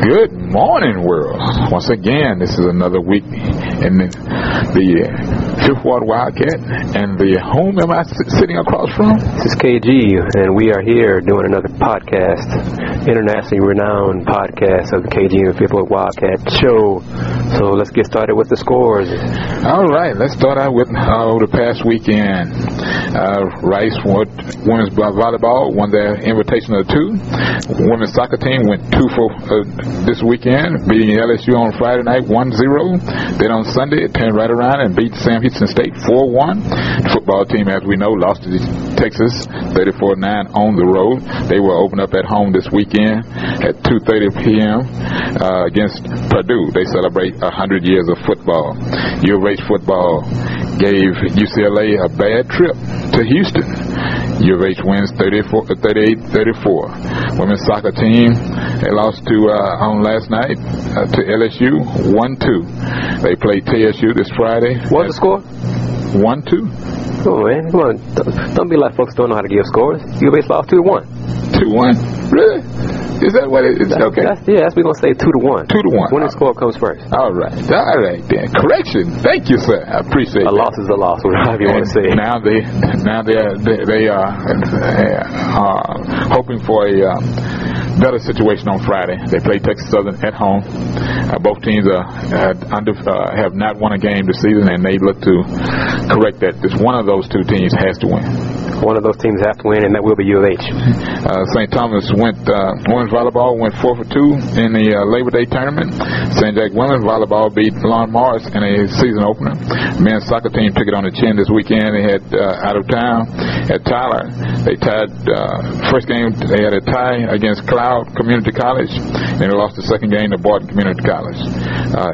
Good morning, world. Once again, this is another week in the Fifth Ward Wildcat, and the whom am I sitting across from? This is KG, and we are here doing another podcast, internationally renowned podcast of the KG and the Fifth Ward Wildcat show. So let's get started with the scores. All right, let's start out with the past weekend. Rice women's volleyball won their invitation of two. Women's soccer team went 2-4 this weekend, beating LSU on Friday night 1-0. Then on Sunday, it turned right around and beat Sam Houston State 4-1. The football team, as we know, lost to Texas 34-9 on the road. They will open up at home this weekend at 2:30 p.m. Against Purdue. They celebrate 100 years of football. U of H football gave UCLA a bad trip to Houston. U of H wins 38-34. Women's soccer team, they lost to on last night to LSU 1-2. They play TSU this Friday. What's the score? 1-2. Oh man, come on! Don't be like folks don't know how to give scores. U of H lost 2-1. 2-1. Really? Is that what it is? Okay. That's we're going to say 2-1. 2-1. When the score comes first. All right. All right, then. Correction. Thank you, sir. I appreciate it. A loss is a loss, whatever you want to say. Now they are hoping for a better situation on Friday. They play Texas Southern at home. Both teams have not won a game this season, and they look to correct that. Just one of those two teams has to win. One of those teams has to win, and that will be U of H. St. Thomas women's volleyball went 4-for-2 in the Labor Day tournament. St. Jack women's volleyball beat Lon Morris in a season opener. Men's soccer team took it on the chin this weekend. They had out of town at Tyler. They tied first game. They had a tie against Cloud Community College, and they lost the second game to Barton Community College.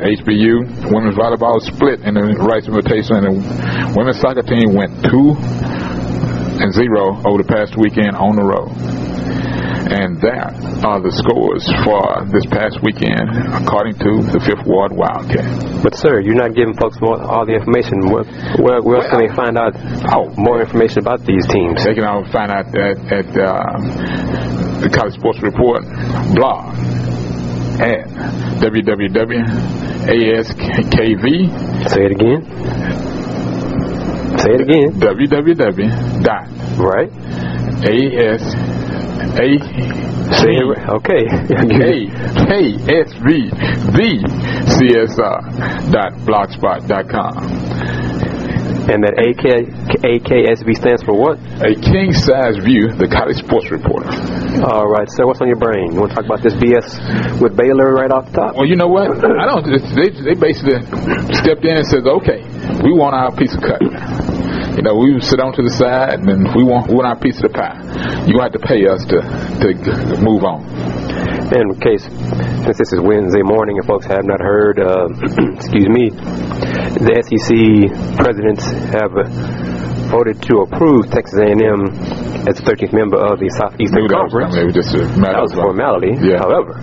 HBU women's volleyball split in the Rice invitation, and the women's soccer team went 2-0 over the past weekend on the road. And that are the scores for this past weekend, according to the Fifth Ward Wildcat. But, sir, you're not giving folks all the information. Where else can they find out more information about these teams? They can all find out at the College Sports Report blog at www.askv. Say it again. Say it again. www.aksvvcsr.blogspot.com. And that AKSV stands for what? A king-size view, the College Sports Reporter. All right, so what's on your brain? You want to talk about this BS with Baylor right off the top? Well, you know what? I don't. They basically stepped in and said, okay, we want our piece of cut. You know, we sit on to the side, and then we want our piece of the pie. You're going to have to pay us to move on. And in case, since this is Wednesday morning and folks have not heard, the SEC presidents have voted to approve Texas A&M as the 13th member of the Southeastern Conference. I mean, that was a formality. Yeah. However,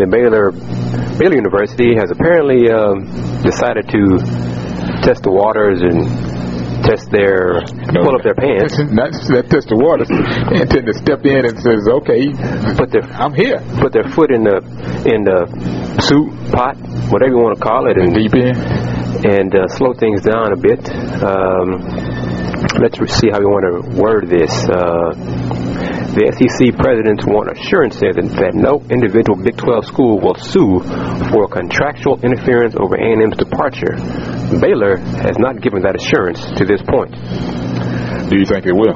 the Baylor University has apparently decided to test the waters and pull up their pants. That test the waters. They intend to step in and says, okay, I'm here. Put their foot in the soup pot, whatever you want to call it, and slow things down a bit. Let's see how we want to word this. The SEC presidents want assurances that no individual Big 12 school will sue for contractual interference over A&M's departure. Baylor has not given that assurance to this point. Do you think it will?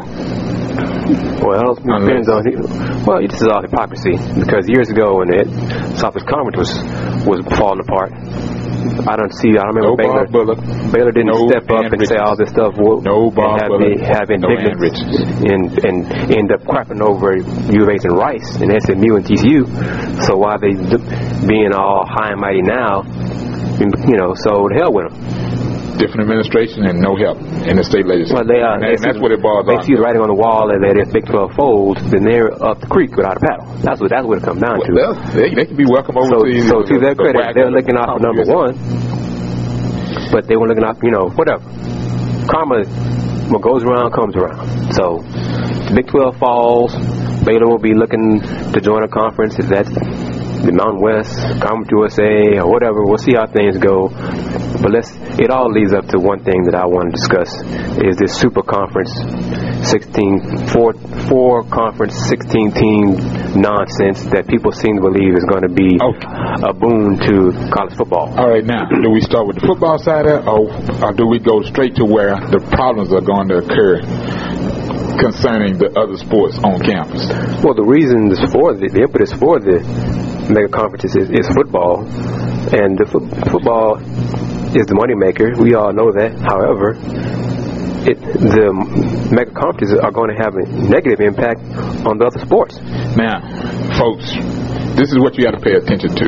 Well, it depends on this is all hypocrisy, because years ago when the Southwest Conference was falling apart, Baylor didn't step up and say all this stuff. And end up crapping over U of H and Rice and SMU and TCU. So why they being all high and mighty now? You know, so to hell with them. Different administration and no help in the state legislature. Well, that's what it boils down to. They see the writing on the wall, and that if Big 12 folds, then they're up the creek without a paddle. That's what it comes down to. They can be welcome over to you. So to their credit, they're looking out for number one, but they weren't looking out, you know, whatever. Karma, what goes around, comes around. So Big 12 falls, Baylor will be looking to join a conference. If that's the Mountain West, Conference USA, or whatever. We'll see how things go. But it all leads up to one thing that I want to discuss is this super conference, 4 conference, 16-team nonsense that people seem to believe is going to be a boon to college football. All right, now, do we start with the football side of it, or do we go straight to where the problems are going to occur concerning the other sports on campus? Well, the reasons for the impetus for the mega conferences is football, and the football is the moneymaker. We all know that. However, the mega conferences are going to have a negative impact on the other sports. Now, folks, this is what you got to pay attention to.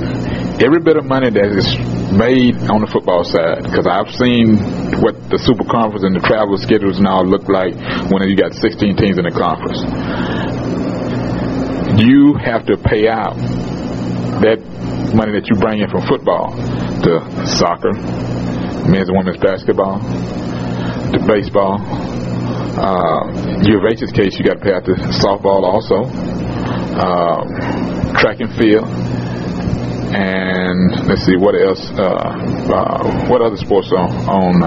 Every bit of money that is made on the football side, because I've seen what the super conference and the travel schedules now look like when you got 16 teams in the conference. You have to pay out that money that you bring in from football to soccer, men's and women's basketball, to baseball. UVH's case, you got to pay out to softball also, track and field. And let's see, what else? What other sports are on?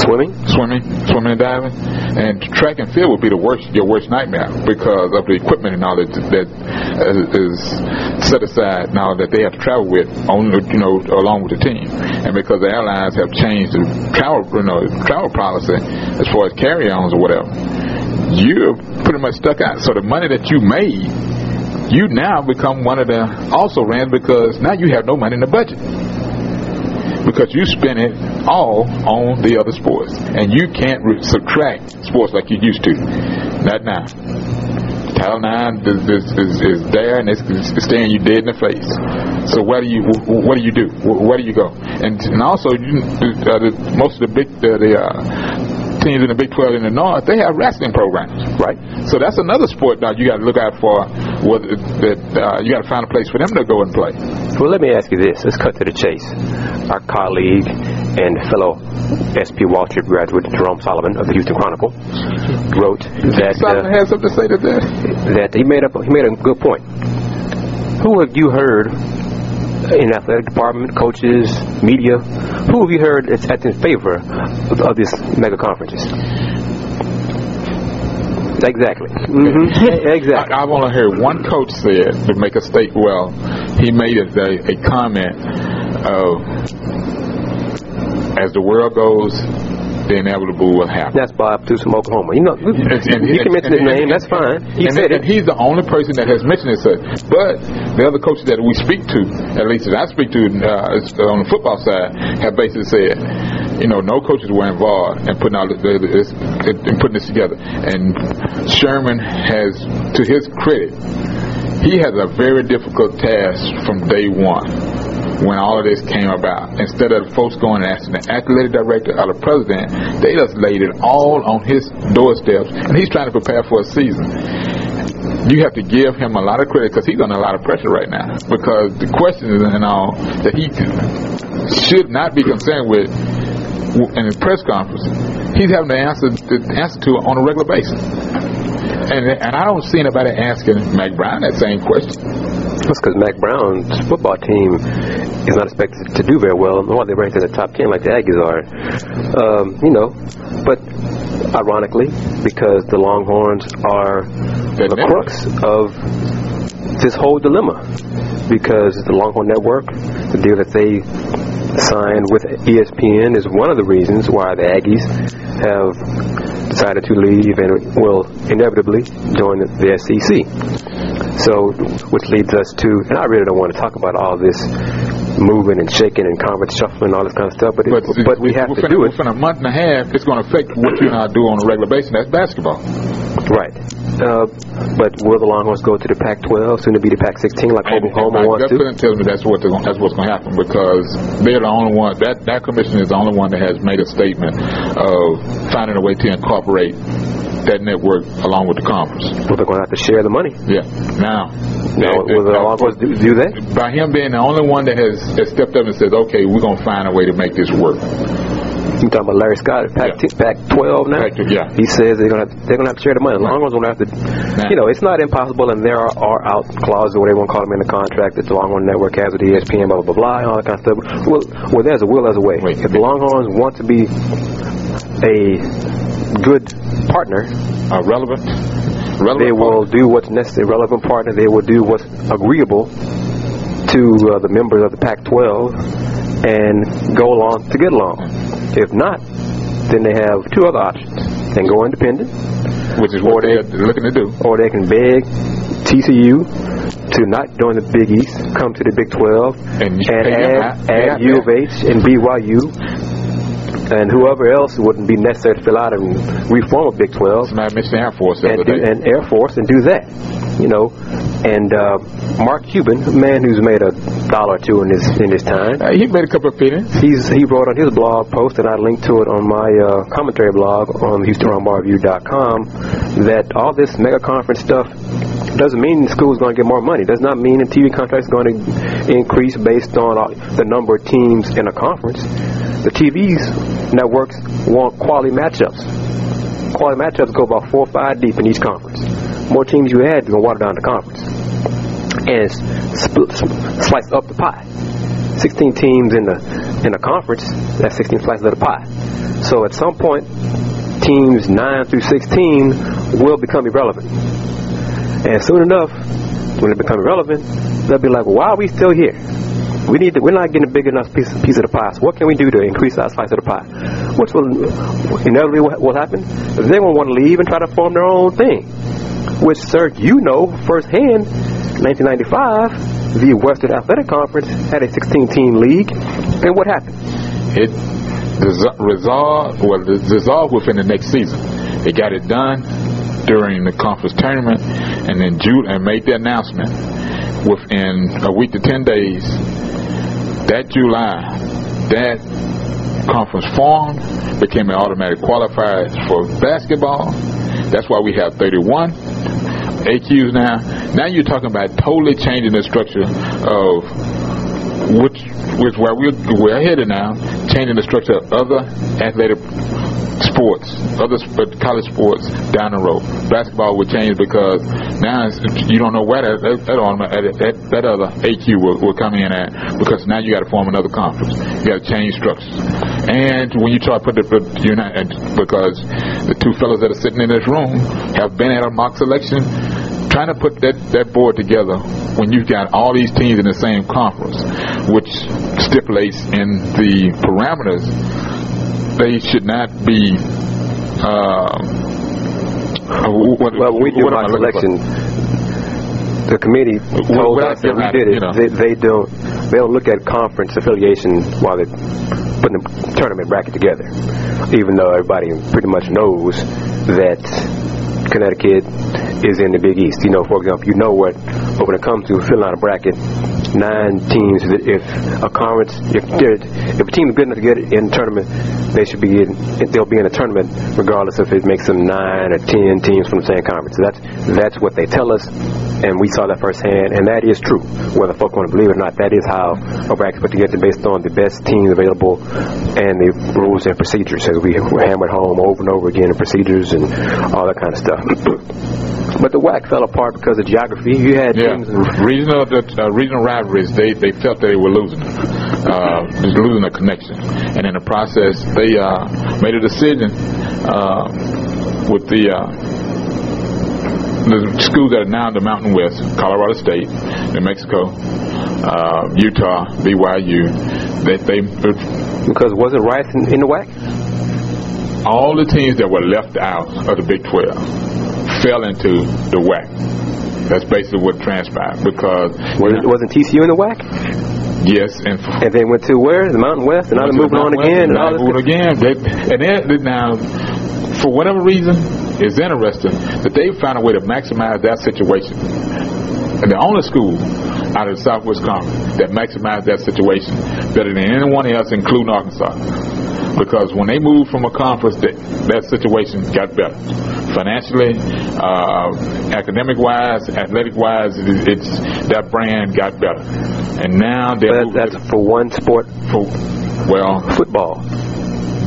Swimming and diving. And track and field would be your worst nightmare because of the equipment and all that is set aside now that they have to travel with, along with the team. And because the airlines have changed the travel policy as far as carry-ons or whatever, you're pretty much stuck out. So the money that you made, you now become one of the also-rans because now you have no money in the budget because you spend it all on the other sports, and you can't subtract sports like you used to. Not now. Title IX is there, and it's staring you dead in the face. So what do you do? Where do you go? And also, most of the big teams in the Big 12 in the North, they have wrestling programs, right? So that's another sport now you got to look out for. You got to find a place for them to go and play. Well, let me ask you this. Let's cut to the chase. Our colleague and fellow S.P. Waltrip graduate Jerome Solomon of the Houston Chronicle wrote that Solomon has something to say to that. That he made a good point. Who have you heard in the athletic department, coaches, media? Who have you heard that's in favor of these mega conferences? Exactly. Mm-hmm. Exactly. I've only heard one coach said to make a state. Well, he made a comment of, as the world goes, the inevitable will happen. That's Bob Thues from Oklahoma. You can mention his name. That's fine. He said it. He's the only person that has mentioned it. But the other coaches that we speak to, at least that I speak to on the football side, have basically said, no coaches were involved in putting this together. And Sherman has, to his credit, he has a very difficult task from day one. When all of this came about, instead of folks going and asking the athletic director or the president, they just laid it all on his doorsteps, and he's trying to prepare for a season. You have to give him a lot of credit because he's under a lot of pressure right now because the questions and all that he should not be concerned with in his press conference, he's having to answer to it on a regular basis. And I don't see anybody asking Mac Brown that same question. That's because Mac Brown's football team is not expected to do very well, nor are they ranked in the top 10 like the Aggies are. But ironically, because the Longhorns are the crux of this whole dilemma, because the Longhorn Network, the deal that they signed with ESPN, is one of the reasons why the Aggies have decided to leave and will inevitably join the SEC. So, which leads us to, and I really don't want to talk about all this moving and shaking and conference shuffling and all this kind of stuff, but we have to do it. Within a month and a half, it's going to affect what you and I do on a regular basis. That's basketball. Right. But will the Longhorns go to the Pac-12, soon to be the Pac-16, like Oklahoma wants to? That tells me that's what's going to happen because they're the only one. That commission is the only one that has made a statement of finding a way to incorporate that network along with the conference. Well, they're going to have to share the money. Yeah. Now will the Longhorns do that? By him being the only one that has stepped up and says, okay, we're going to find a way to make this work. You talking about Larry Scott at Pac-12 now? Yeah. He says they're gonna have to share the money. Longhorn's gonna have to. You know, it's not impossible, and there are out clauses, or whatever you want to call them, in the contract that the Longhorn Network has with ESPN, blah blah blah blah, and all that kind of stuff. Well, there's a will, there's a way. Wait, if the Longhorns want to be a good partner, relevant they will do what's necessary. Relevant partner, they will do what's agreeable to the members of the Pac-12 and go along to get along. If not, then they have two other options. They can go independent, which is what they're looking to do, or they can beg TCU to not join the Big East, come to the Big 12, and add U of H and BYU. And whoever else wouldn't be necessary to fill out and reform a Big 12. I mentioned Air Force and do that, you know. And Mark Cuban, a man who's made $1 or $2 in his time. He made a couple of opinions. He wrote on his blog post, and I linked to it on my commentary blog on HoustonRoundBarReview.com, that all this mega conference stuff doesn't mean the school's going to get more money. Does not mean the TV contract's going to increase based on the number of teams in a conference. The TV's networks want quality matchups. Quality matchups go about 4 or 5 deep in each conference. More teams you add, you're going to water down the conference. And slice up the pie. 16 teams in a conference, that's 16 slices of the pie. So at some point, teams 9 through 16 will become irrelevant. And soon enough, when they become irrelevant, they'll be like, well, why are we still here? We're not getting a big enough piece of the pie. So what can we do to increase our slice of the pie? Which will inevitably will happen. They won't want to leave and try to form their own thing. Which, sir, you know firsthand, 1995, the Western Athletic Conference had a 16-team league. And what happened? It dissolved within the next season. They got it done during the conference tournament, and then made the announcement within a week to 10 days. That July, that conference formed, became an automatic qualifier for basketball. That's why we have 31 AQs now. Now you're talking about totally changing the structure of which where we're headed now, changing the structure of other athletic sports, other college sports down the road. Basketball would change because now you don't know where that other AQ will come in at, because now you got to form another conference. You got to change structures. And when you try to put the because the two fellas that are sitting in this room have been at a mock selection trying to put that board together when you've got all these teams in the same conference, which stipulates in the parameters they should not be. We do my selection. The committee told us that we did it. You know. They don't look at conference affiliation while they're putting the tournament bracket together, even though everybody pretty much knows that Connecticut is in the Big East. You know, for example, you know what, but when it comes to filling out a bracket, 9 teams, if a team is good enough to get in the tournament, they'll be in the tournament regardless if it makes them 9 or 10 teams from the same conference. So that's what they tell us, and we saw that firsthand, and that is true. Whether folk want to believe it or not, that is how a bracket put together based on the best teams available and the rules and procedures. So we hammered home over and over again the procedures and all that kind of stuff. But the WAC fell apart because of geography. You had teams regional rivalries. They felt that they were losing a connection, and in the process, they made a decision with the schools that are now in the Mountain West: Colorado State, New Mexico, Utah, BYU. Because wasn't Rice in the WAC? All the teams that were left out of the Big 12. Fell into the WAC. That's basically what transpired because wasn't TCU in the WAC? Yes, and they went to where? The Mountain West, and now they're moving on again. Now they're moving again. Now, for whatever reason, it's interesting that they found a way to maximize that situation. And the only school out of the Southwest Conference that maximized that situation better than anyone else, including Arkansas. Because when they moved from a conference, that situation got better. Financially, academic-wise, athletic-wise, that brand got better. And now they're... But that's for one sport? Football.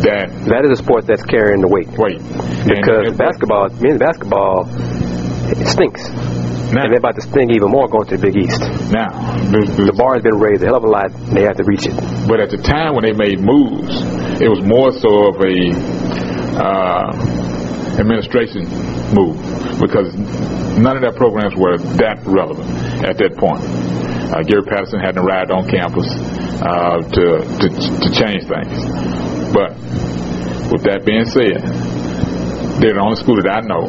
that is a sport that's carrying the weight. Because basketball, men's basketball, it stinks. And they're about to stink even more going to the Big East. Now, the bar has been raised a hell of a lot. They have to reach it. But at the time when they made moves, it was more so of a administration move, because none of their programs were that relevant at that point. Gary Patterson hadn't arrived on campus to change things. But with that being said, they're the only school that I know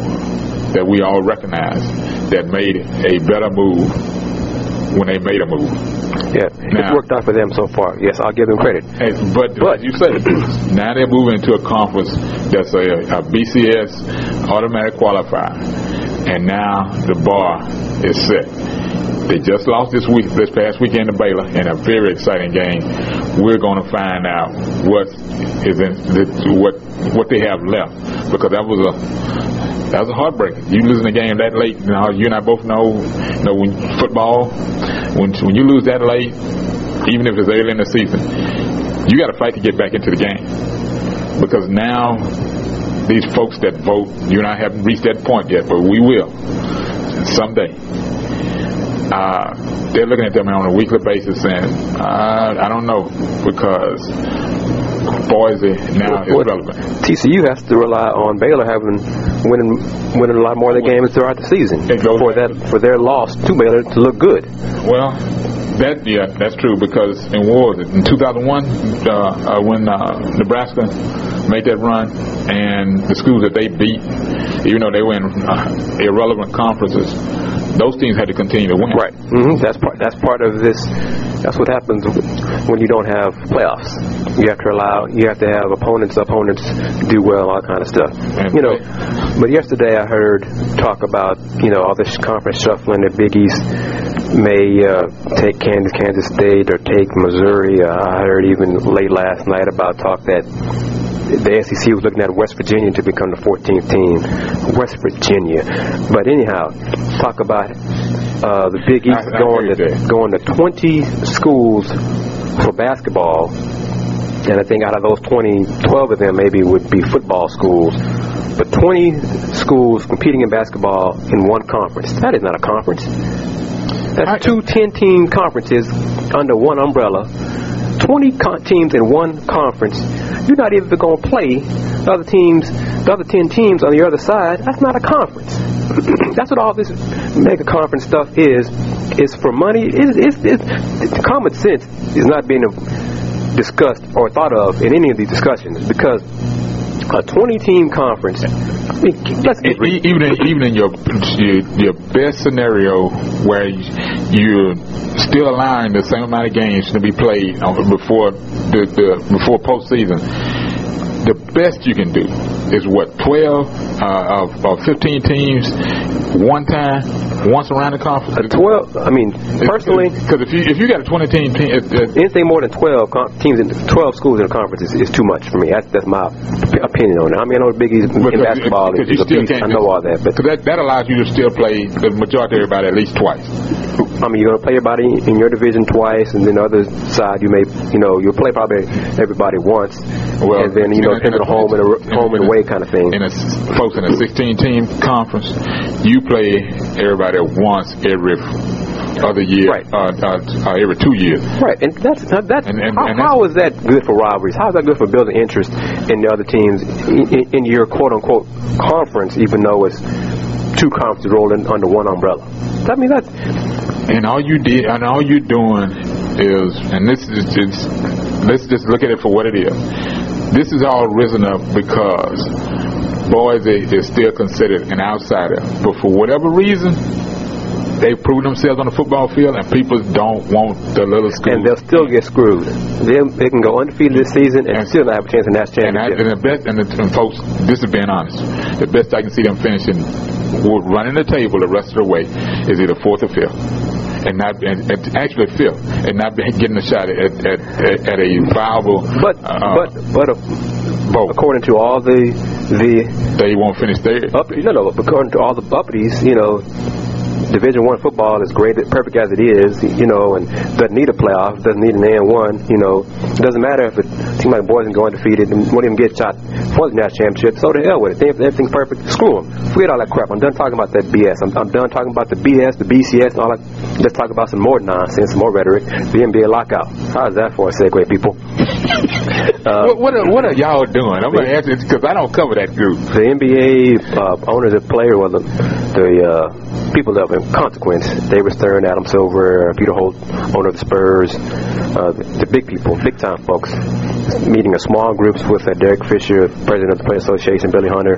that we all recognize that made a better move when they made a move. Yeah, now, it's worked out for them so far. Yes, I'll give them credit. But as you say, now they're moving into a conference that's a BCS automatic qualifier, and now the bar is set. They just lost this past weekend to Baylor in a very exciting game. We're going to find out what they have left, because that was a heartbreaker. You losing a game that late, you and I both know when football, when you lose that late, even if it's early in the season, you got to fight to get back into the game, because now these folks that vote, you and I haven't reached that point yet, but we will someday. They're looking at them on a weekly basis saying, I don't know, because Boise now is relevant. TCU has to rely on Baylor having winning a lot more of their games throughout the season for their loss to Baylor to look good. Well, that's true, because in 2001 when Nebraska made that run and the schools that they beat, even though they were in irrelevant conferences, those teams had to continue to win. Right. Mm-hmm. That's part of this. That's what happens when you don't have playoffs. You have to have opponents do well, all kind of stuff. And but yesterday I heard talk about, all this conference shuffling. The Big East may take Kansas State or take Missouri. I heard even late last night about talk that the SEC was looking at West Virginia to become the 14th team. West Virginia. But anyhow, talk about the Big East going to 20 schools for basketball, and I think out of those 20, 12 of them maybe would be football schools. But 20 schools competing in basketball in one conference. That is not a conference. That's two 10-team conferences under one umbrella. 20 teams in one conference. You're not even going to play the other 10 teams on the other side. That's not a conference. That's what all this mega conference stuff is. It's for money. Common sense is not being discussed or thought of in any of these discussions, because a 20-team conference. I mean, even in your best scenario, where you're still allowing the same amount of games to be played before before postseason, the best you can do is 12 of 15 teams one time, once around the conference. 12. I mean, personally, because if you got a 20-team team, anything more than 12 teams, 12 schools in a conference is too much for me. That's my opinion on it. I mean, I know the Big East in basketball is a beast. I know all that, but that allows you to still play the majority of everybody at least twice. I mean, you're going to play everybody in your division twice, and then the other side you'll play probably everybody once, and then depending on home and away kind of thing. Folks, in a 16-team conference, you play everybody once every other year, right? Every 2 years, right? And how is that good for rivalries? How is that good for building interest in the other teams in your quote-unquote conference, even though it's two conferences rolling under one umbrella? I mean that. And all you're doing is, and this is just, let's just look at it for what it is. This is all risen up because Boise is still considered an outsider, but for whatever reason, they've proven themselves on the football field, and people don't want the little school. And they'll still get screwed. They can go undefeated this season and still not have a chance in that championship. And folks, this is being honest. The best I can see them finishing, running the table the rest of the way, is either fourth or fifth, and actually fifth, and not getting a shot at a viable. But according to all the they won't finish there. According to all the uppities, Division I football is great, perfect as it is, you know, and doesn't need a playoff, doesn't need an A1, you know. It doesn't matter if a team like Boise can go undefeated and won't even get a shot for the national championship. So the hell with it. If everything's perfect, screw them. Forget all that crap. I'm done talking about that BS. I'm done talking about the BS, the BCS, and all that. Let's talk about some more nonsense, some more rhetoric. The NBA lockout. How's that for a segue, people? What are y'all doing? I'm going to ask it because I don't cover that group. The NBA owners and players, well, the people of consequence, David Stern, Adam Silver, Peter Holt, owner of the Spurs, the big people, big time folks, meeting in small groups with Derek Fisher, president of the Players Association, Billy Hunter.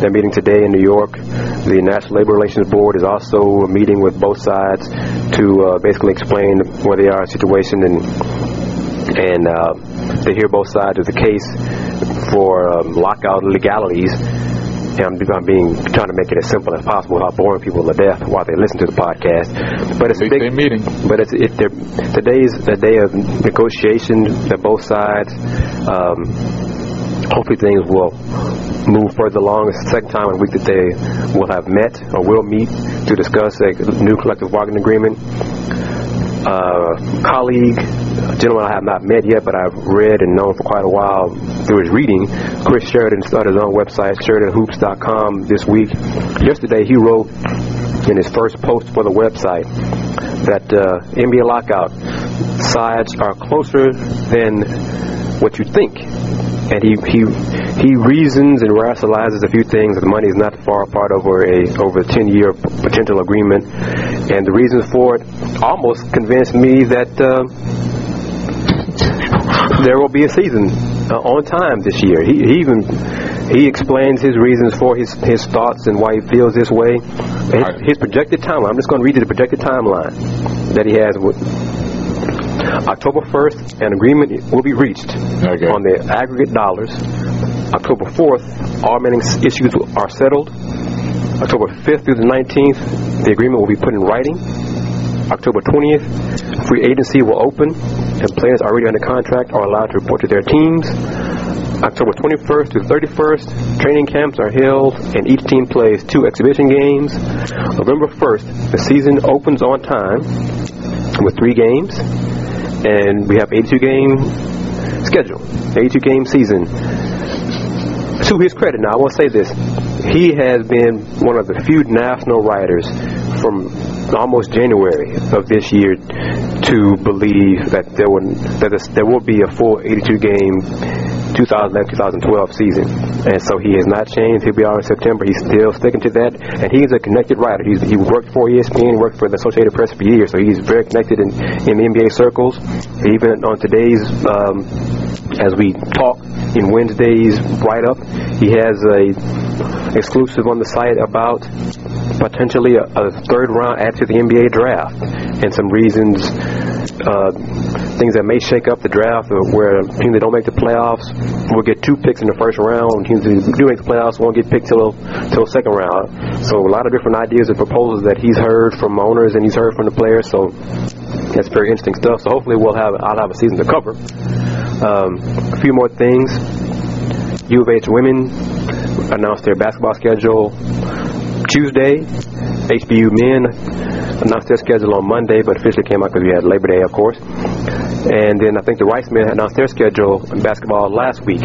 They're meeting today in New York. The National Labor Relations Board is also meeting with both sides to basically explain where they are in the situation and to hear both sides of the case for lockout legalities. I'm trying to make it as simple as possible without boring people to death while they listen to the podcast. But it's a big meeting. But today's a day of negotiation at both sides. Hopefully things will move further along. It's the second time in a week that they will have met or will meet to discuss a new collective bargaining agreement. Colleague, a gentleman I have not met yet, but I've read and known for quite a while through his reading, Chris Sheridan started his own website, SheridanHoops.com, this week. Yesterday, he wrote in his first post for the website that NBA lockout sides are closer than what you think. And he reasons and rationalizes a few things. The money is not far apart over a 10-year potential agreement, and the reasons for it almost convinced me that there will be a season on time this year. He explains his reasons for his thoughts and why he feels this way. His projected timeline. I'm just going to read you the projected timeline that he has with. October 1st, an agreement will be reached on the aggregate dollars. October 4th, all remaining issues are settled. October 5th through the 19th, the agreement will be put in writing. October 20th, free agency will open, and players already under contract are allowed to report to their teams. October 21st to 31st, training camps are held, and each team plays 2 exhibition games. November 1st, the season opens on time with 3 games. And we have 82-game schedule, 82-game season. To his credit, now I will say this. He has been one of the few national writers from almost January of this year to believe that there will be a full 82-game 2011-2012 season. And so he has not changed. He'll be out in September. He's still sticking to that. And he's a connected writer. He worked for ESPN, worked for the Associated Press for years. So he's very connected in the NBA circles. Even on today's, as we talk, in Wednesday's write-up, he has a exclusive on the site about potentially a third round add to the NBA draft and some reasons, things that may shake up the draft where teams that don't make the playoffs will get 2 picks in the first round. Teams that do make the playoffs won't get picked till second round. So a lot of different ideas and proposals that he's heard from owners and he's heard from the players. So that's very interesting stuff. So hopefully I'll have a season to cover. A few more things. U of H women announced their basketball schedule Tuesday. HBU men announced their schedule on Monday, but officially came out because we had Labor Day, of course. And then I think the Rice men announced their schedule in basketball last week.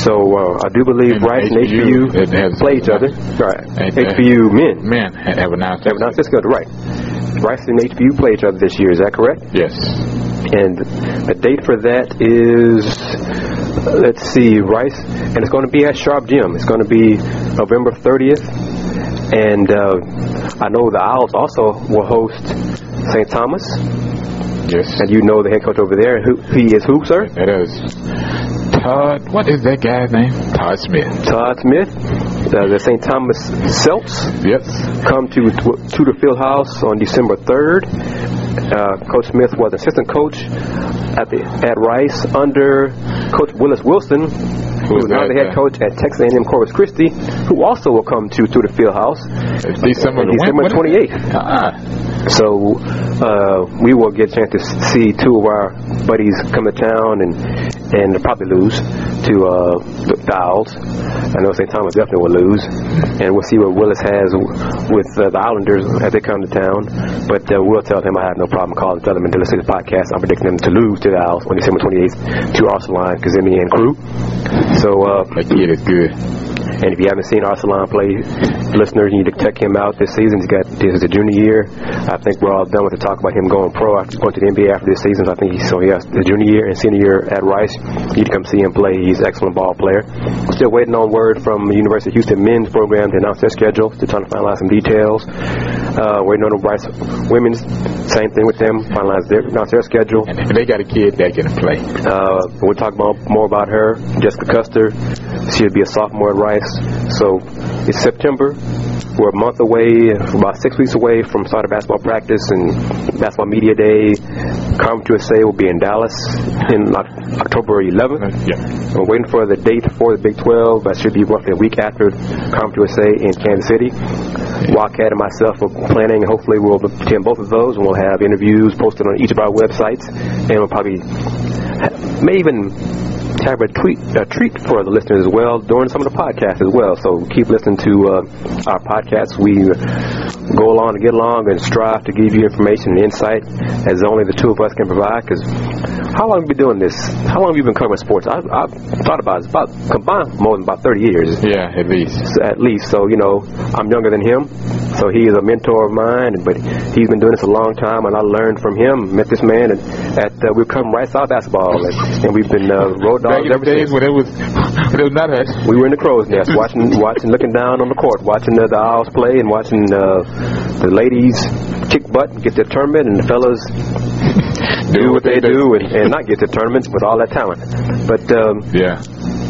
So I do believe Rice and HBU play each other. Right. HBU men have announced their schedule. Right. Rice and HBU play each other this year. Is that correct? Yes. And the date for that is, Rice, and it's going to be at Sharp Gym. It's going to be November 30th, and I know the Owls also will host St. Thomas. Yes. And you know the head coach over there. He is who, sir? It is Todd. What is that guy's name? Todd Smith. Todd Smith. The St. Thomas Celts. Yes. Come to Tudor Fieldhouse on December 3rd. Coach Smith was assistant coach at Rice under Coach Willis Wilson, who is now the head coach at Texas A&M Corpus Christi, who also will come to Tudor Fieldhouse December 28th. So we will get a chance to see 2 of our buddies come to town and probably lose to the Owls. I know St. Thomas definitely will lose, and we'll see what Willis has with the Islanders as they come to town. But we'll tell him I have no problem calling, telling him to listen to the podcast. I'm predicting them to lose to the Owls on December 28th to Arsalan, Kazemi, and crew. So that kid is good. And if you haven't seen Arsalan play, listeners, you need to check him out this season. This is a junior year. I think we're all done with the talk about him going pro. After going to the NBA after this season, so I think he has the junior year and senior year at Rice. You need to come see him play. He's an excellent ball player. We're still waiting on word from the University of Houston men's program to announce their schedule. Still trying to finalize some details. Waiting on the Rice women's. Same thing with them. Announce their schedule. And they got a kid that can play. We'll talk more about her. Jessica Custer. She'll be a sophomore at Rice. So it's September. We're a month away, about 6 weeks away from start of basketball practice and basketball media day. Conference USA will be in Dallas in October 11th. Yeah. We're waiting for the date for the Big 12. That should be roughly a week after Conference USA in Kansas City. Wildcat and myself are planning. Hopefully we'll attend both of those, and we'll have interviews posted on each of our websites. And we'll probably may even have a treat for the listeners as well during some of the podcasts as well. So keep listening to our podcasts. We go along and get along and strive to give you information and insight as only the two of us can provide. Because how long have we been doing this? How long have you been covering sports? I've thought about it. It's about combined more than about 30 years. Yeah, at least. So, you know, I'm younger than him. So he is a mentor of mine, but he's been doing this a long time, and I learned from him. Met this man, and we've come right south basketball, and we've been road dogs ever since. When it was not us. We were in the crow's nest, watching, looking down on the court, watching the Owls play, and watching the ladies kick butt and get to the tournament, and the fellas do what they do and not get to tournaments with all that talent. But yeah.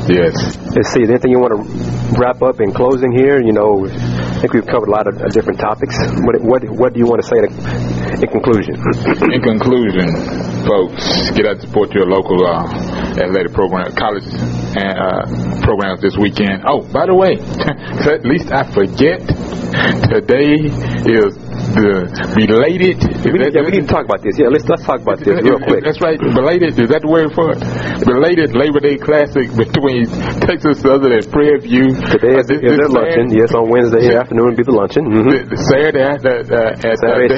Yes. Let's see, is there anything you want to wrap up in closing here? You know, I think we've covered a lot of different topics. What do you want to say in conclusion? In conclusion, folks, get out and support your local athletic program, college and, programs this weekend. Oh, by the way, at least I forget, today is the belated. We need to talk about this. Yeah, let's talk about this real quick. That's right. Belated, is that the word for it? Belated Labor Day Classic between Texas Southern and Prairie View. Today is their luncheon. Yes, on Wednesday afternoon will be the luncheon. Mm-hmm. Saturday at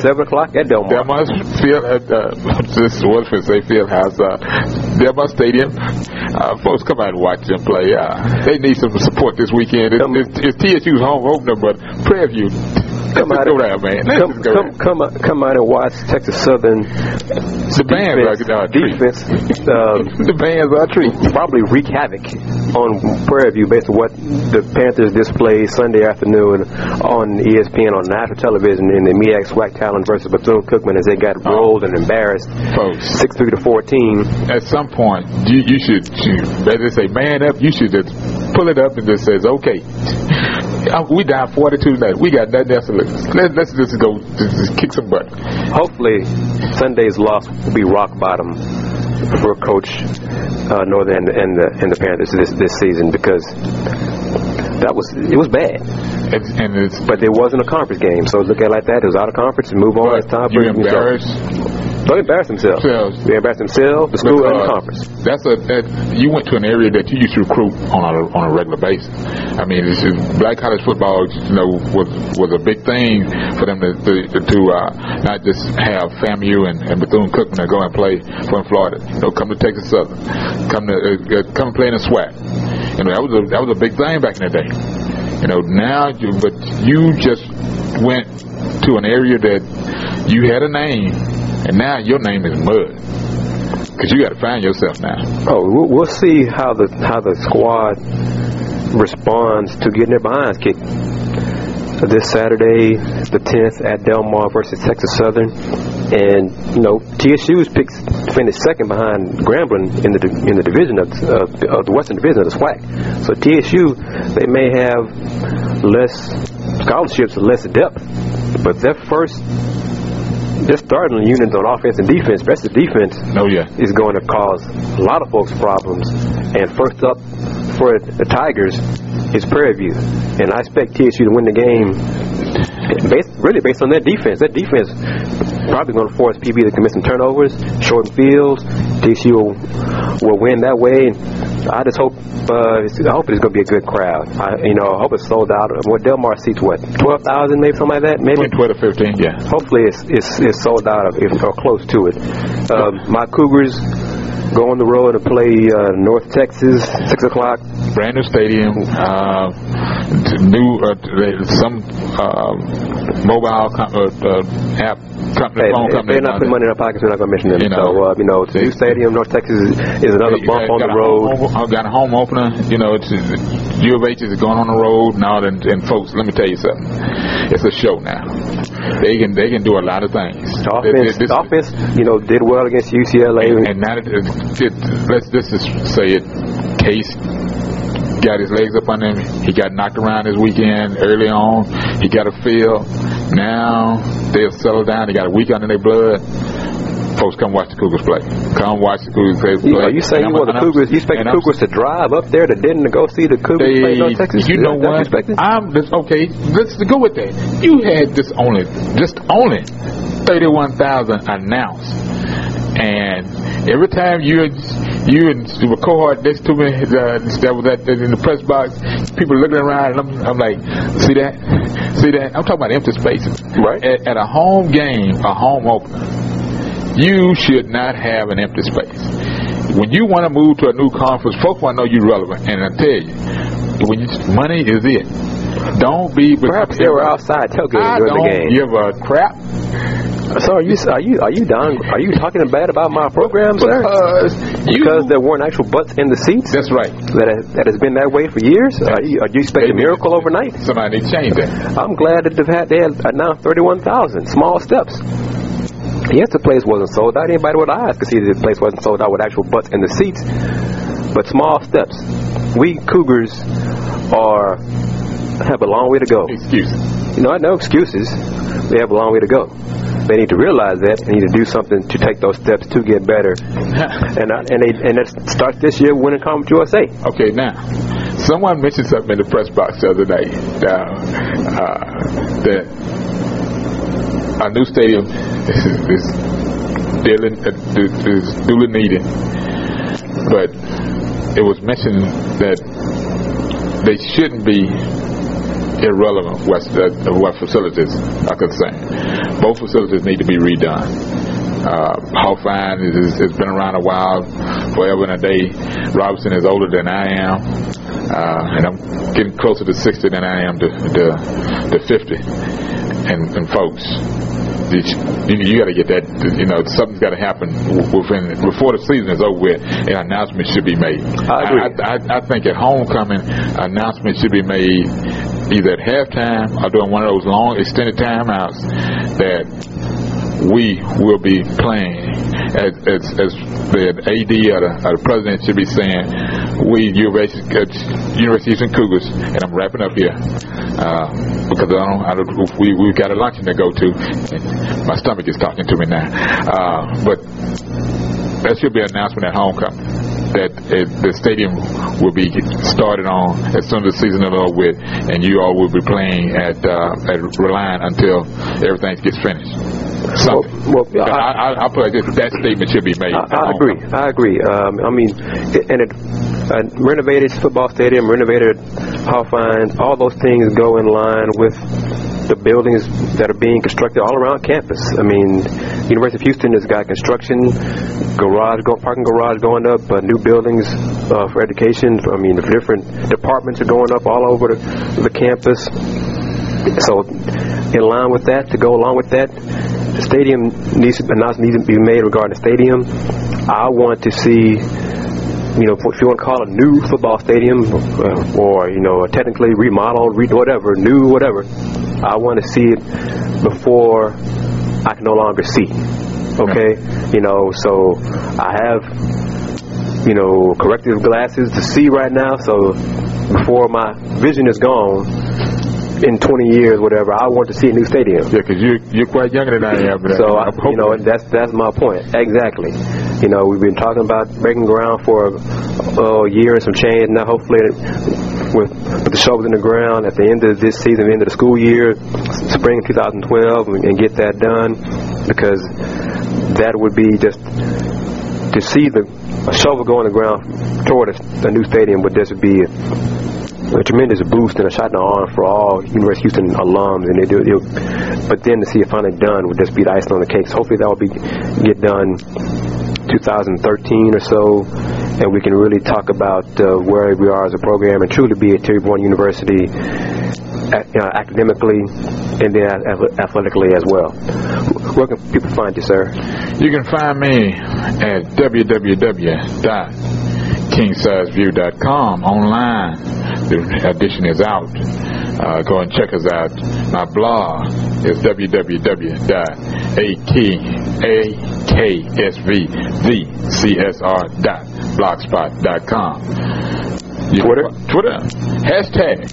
7 o'clock at Del Mar. Del Mar Field, House, Del Mar Stadium. Folks, come out and watch them play. They need some support this weekend. It's TSU's home opener, but Prairie View. Come out and watch Texas Southern. The bands are defense. The bands are treat. Probably wreak havoc on Prairie View based on what the Panthers displayed Sunday afternoon on ESPN on national television in the MEAC SWAC talent versus Bethune Cookman as they got rolled and embarrassed, folks. 63-14. At some point, you should, as they say, man up. You should just pull it up and just says, okay. We down 42 tonight. We got nothing else to lose. Let's just go just kick some butt. Hopefully, Sunday's loss will be rock bottom for Coach Northern and the Panthers this season, because it was bad. But there wasn't a conference game, so look at it like that. It was out of conference and move on. As top you embarrassed. Don't embarrass themselves. They embarrass themselves, the school, and the conference. You went to an area that you used to recruit on a regular basis. I mean, it's just, black college football, you know, was a big thing for them to not just have FAMU and Bethune Cookman to go and play from Florida. You know, come to Texas Southern, come play in the SWAC. You know, that was a big thing back in the day. You know, now, but you just went to an area that you had a name. And now your name is mud, because you got to find yourself now. Oh, we'll see how the squad responds to getting their behinds kicked. This Saturday, the 10th, at Del Mar versus Texas Southern. And, you know, TSU's finished second behind Grambling in the division of the Western Division of the SWAC. So TSU, they may have less scholarships, less depth, but their first... Their starting units on offense and defense, especially defense, is going to cause a lot of folks problems. And first up for the Tigers is Prairie View. And I expect TSU to win the game based on their defense. Their defense probably going to force PB to commit some turnovers, short fields. TCU will win that way. I just hope it's going to be a good crowd. I hope it's sold out. Well, Del Mar seats, what, 12,000 maybe, something like that? Maybe 12 to 15, yeah. Hopefully it's sold out or close to it. My Cougars go on the road to play North Texas, 6 o'clock. Brand new stadium. Some mobile app. They're not putting money in our pockets. We're not going to mention them. It's a new stadium. North Texas is another bump on the road. I've got a home opener. U of H is going on the road now. And folks, let me tell you something. It's a show now. They can do a lot of things. The offense did well against UCLA. And now let's just say it. Case got his legs up on him. He got knocked around this weekend early on. He got a feel. Now they'll settle down. They got a week under their blood. Folks, come watch the Cougars play. You say you want the Cougars. You expect the Cougars to drive up there to Denton to go see the Cougars play North Texas? You know what? Okay, let's go with that. You had just only 31,000 announced. And every time you and the cohort next to me that was in the press box, people looking around, and I'm like, see that? I'm talking about empty spaces. Right. At a home game, a home opener, you should not have an empty space. When you want to move to a new conference, folks want to know you're relevant. And I tell you, money is it. Don't be. Perhaps they were outside tailgating during the game. I don't give a crap. So are you talking bad about my program, sir? Because there weren't actual butts in the seats. That's right. That has been that way for years. Are you expecting a miracle overnight? Somebody changed it. I'm glad that they had announced 31,000 small steps. Yes, the place wasn't sold out. Anybody with eyes could see that the place wasn't sold out with actual butts in the seats. But small steps. We Cougars have a long way to go. Excuses. No excuses. They have a long way to go. They need to realize that. They need to do something to take those steps to get better. And that starts this year winning Conference USA. Okay, now, someone mentioned something in the press box the other day that our new stadium is duly needed. But it was mentioned that they shouldn't be irrelevant what facilities are concerned. Both facilities need to be redone. Hawthorne has been around a while, forever and a day. Robinson is older than I am, and I'm getting closer to 60 than I am to 50. And folks, you got to get that. Something's got to happen before the season is over with. An announcement should be made. I think at homecoming, an announcement should be made either at halftime or during one of those long extended timeouts that we will be playing. As the AD or the president should be saying, we University of Houston Cougars, and I'm wrapping up here because we've got a luncheon to go to. My stomach is talking to me now. But that should be an announcement at homecoming that the stadium will be started on as soon as the season is over with, and you all will be playing at Reliant until everything gets finished. I'll put that statement should be made. I agree. A renovated football stadium, renovated Hawthorne, all those things go in line with the buildings that are being constructed all around campus. University of Houston has got construction, parking garage going up, new buildings for education. The different departments are going up all over the campus. So, in line with that, to go along with that, the stadium needs to be made regarding the stadium. I want to see, if you want to call it a new football stadium or, technically remodeled, whatever, new whatever, I want to see it before I can no longer see. Okay? So I have, corrective glasses to see right now, so before my vision is gone, in 20 years, whatever, I want to see a new stadium. Yeah, because you're quite younger than I am. So, that's my point. Exactly. We've been talking about breaking ground for a year and some change. Now, hopefully, with the shovels in the ground, at the end of this season, the end of the school year, spring 2012, and get that done. because that would be just to see a shovel go on the ground toward a new stadium would just be a tremendous boost and a shot in the arm for all University of Houston alums, and but then to see it finally done would just be the icing on the cake. So hopefully that will get done 2013 or so, and we can really talk about where we are as a program and truly be a tier-1 university academically and then athletically as well. Where can people find you, sir? You can find me at www.kingsizeview.com online. The edition is out. Go and check us out. My blog is www.aksvvcsr.blogspot.com. Twitter? Hashtag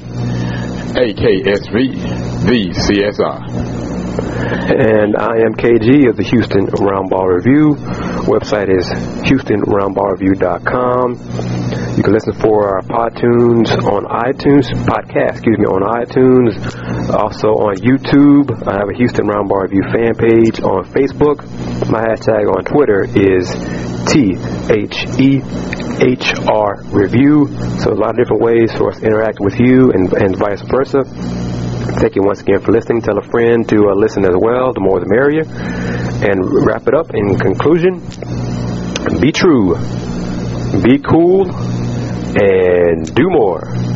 AKSVVCSR. And I am KG of the Houston Roundball Review. Website is HoustonRoundballReview.com. You can listen for our podcast on iTunes, also on YouTube. I have a Houston Roundball Review fan page on Facebook. My hashtag on Twitter is THEHR Review. So a lot of different ways for us to interact with you and vice versa. Thank you once again for listening. Tell a friend to listen as well. The more the merrier. And wrap it up in conclusion. Be true. Be cool. And do more.